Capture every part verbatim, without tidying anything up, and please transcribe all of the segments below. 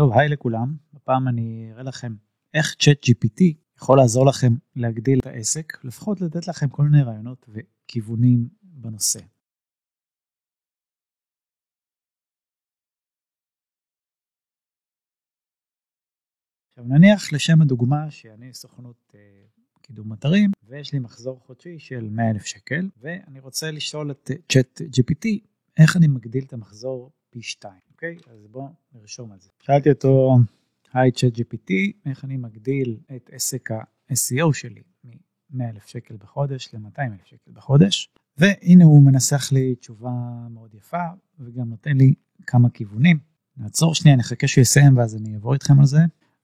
טוב, היי לכולם, הפעם אני אראה לכם איך צ'אט ג'י פי טי יכול לעזור לכם להגדיל את העסק, לפחות לתת לכם כל מיני רעיונות וכיוונים בנושא. עכשיו נניח לשם הדוגמה שאני סוכנות אה, קידום אתרים, ויש לי מחזור חודשי של מאה אלף שקל, ואני רוצה לשאול את צ'אט ג'י פי טי איך אני מגדיל את המחזור פי שתיים. אוקיי, okay, אז בואו נרשום על זה. שאלתי אותו, היי צ'אט ג'י פי טי, איך אני מגדיל את עסק ה-אס אי או שלי מ-מאה אלף שקל בחודש ל-מאתיים אלף שקל בחודש, והנה הוא מנסח לי תשובה מאוד יפה, וגם נותן לי כמה כיוונים. נעצור שנייה, נחכה שיסיים ואז אני אעבור איתכם על זה.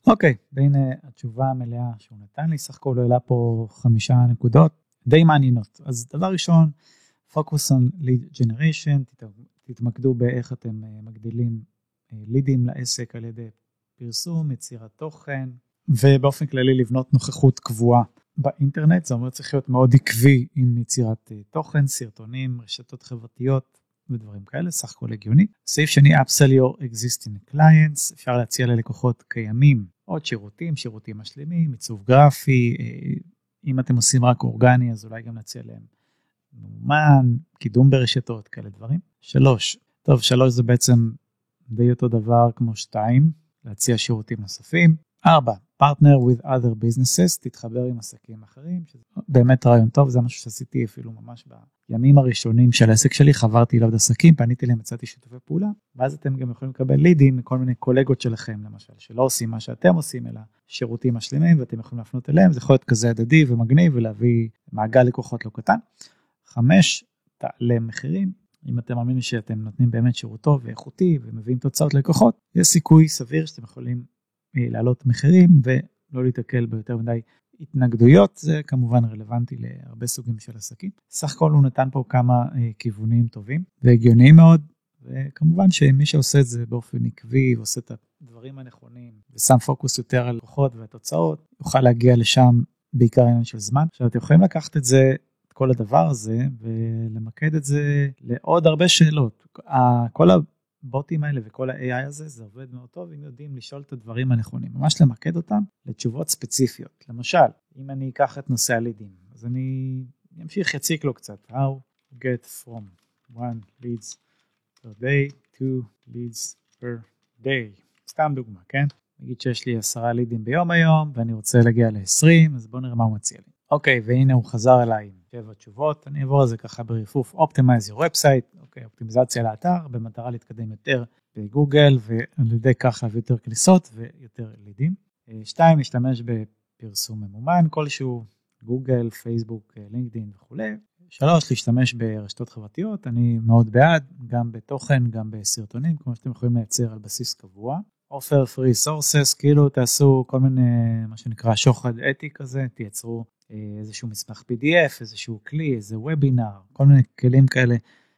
אוקיי, okay, והנה התשובה המלאה שהוא נתן לי, סך הכל העלה פה חמישה נקודות די מעניינות. אז דבר ראשון, focus on lead generation, תתארו. תתמקדו באיך אתם מגדילים לידים לעסק על ידי פרסום, יצירת תוכן, ובאופן כללי לבנות נוכחות קבועה באינטרנט. זה אומר צריך להיות מאוד עקבי עם יצירת תוכן, סרטונים, רשתות חברתיות ודברים כאלה, סך הכל הגיוני. סעיף שני, upsell your existing clients, אפשר להציע ללקוחות קיימים עוד שירותים, שירותים משלימים, עיצוב גרפי, אם אתם עושים רק אורגני אז אולי גם להציע להם נומן, קידום ברשתות, כאלה דברים. שלוש, טוב, שלוש זה בעצם די אותו דבר כמו שתיים, להציע שירותים נוספים. ארבע, partner with other businesses, תתחבר עם עסקים אחרים, שזה באמת רעיון טוב, זה משהו שעשיתי אפילו ממש בימים הראשונים של העסק שלי, חברתי לעוד עסקים, פניתי להם, מצאתי שיתופי פעולה, ואז אתם גם יכולים לקבל לידים מכל מיני קולגות שלכם, למשל, שלא עושים מה שאתם עושים, אלא שירותים משלימים, ואתם יכולים להפנות אליהם, זה יכול להיות כזה הדדי ומגניב, ולהביא מעגל לקוחות לא קטן. חמש, תעלה מחירים. אם אתם מאמינים שאתם נותנים באמת שירות טוב ואיכותי ומביאים תוצאות ללקוחות, יש סיכוי סביר שאתם יכולים להעלות מחירים ולא להתקל ביותר מדי התנגדויות. זה כמובן רלוונטי להרבה סוגים של עסקים. סך הכל הוא נתן פה כמה כיוונים טובים והגיוניים מאוד, וכמובן שמי שעושה את זה באופן עקבי ועושה את הדברים הנכונים ושם פוקוס יותר על לקוחות והתוצאות, יוכל להגיע לשם בעיקר עניין של זמן. עכשיו אתם יכולים לקחת את זה, כל הדבר הזה, ולמקד את זה לעוד הרבה שאלות. כל הבוטים האלה וכל ה-איי איי הזה, זה עובד מאוד טוב, אם יודעים לשאול את הדברים הנכונים, ממש למקד אותם לתשובות ספציפיות. למשל, אם אני אקח את נושא הלידים, אז אני אמשיך יציק לו קצת, how to get from one leads per day to leads per day. סתם דוגמה, כן? נגיד שיש לי עשרה לידים ביום היום, ואני רוצה להגיע ל-עשרים, אז בואו נראה מה הוא מציע לי. אוקיי, והנה הוא חזר אליי עם שבע תשובות, אני אעבור על זה ככה ברפוף, Optimize your website, אוקיי, אופטימיזציה לאתר, במטרה להתקדם יותר בגוגל, ועל ידי כך להביא יותר כניסות ויותר לידים. שתיים, להשתמש בפרסום ממומן, כלשהו, גוגל, פייסבוק, לינקדין וכו'. שלוש, להשתמש ברשתות חברתיות, אני מאוד בעד, גם בתוכן, גם בסרטונים, כמו שאתם יכולים לייצר על בסיס קבוע. offer free sources, כאילו תעשו כל מיני, מה שנקרא, שוחד אתי כזה, תייצרו איזשהו מסמך פי די אף, איזשהו כלי, איזה וובינר, כל מיני כלים כאלה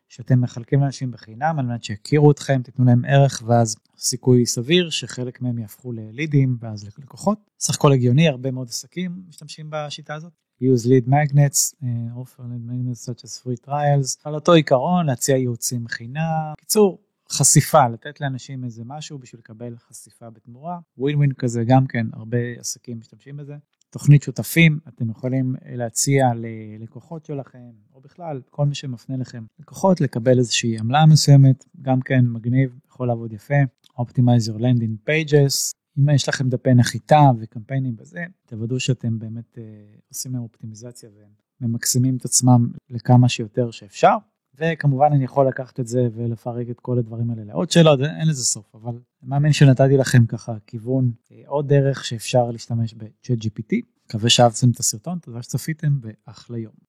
שאתם מחלקים לאנשים בחינם, על מנת שיכירו אתכם, תתנו להם ערך, ואז סיכוי סביר שחלק מהם יהפכו ללידים, ואז ללקוחות. סך הכל הגיוני, הרבה מאוד עסקים משתמשים בשיטה הזאת. use lead magnets, offer lead magnets such as free trials, על אותו עיקרון, להציע ייעוצים חינם, קיצור, חשיפה, לתת לאנשים איזה משהו בשביל לקבל חשיפה בתמורה, ווין-ווין כזה גם כן, הרבה עסקים משתמשים בזה. תוכנית שותפים, אתם יכולים להציע ללקוחות שלכם, או בכלל, כל מי שמפנה לכם לקוחות, לקבל איזושהי עמלה מסוימת, גם כן מגניב, יכול לעבוד יפה. Optimize your landing pages, אם יש לכם דפי נחיתה וקמפיינים בזה, תוודאו שאתם באמת עושים להם אופטימיזציה, וממקסימים את עצמם לכמה שיותר שאפשר. וכמובן אני יכול לקחת את זה ולפרק את כל הדברים האלה לעוד שאלות, אין לזה סוף, אבל מאמין שנתתי לכם ככה כיוון, עוד דרך שאפשר להשתמש ב-צ'אט ג'י פי טי. מקווה שאהבתם את הסרטון, תודה שצפיתם ואחלה יום.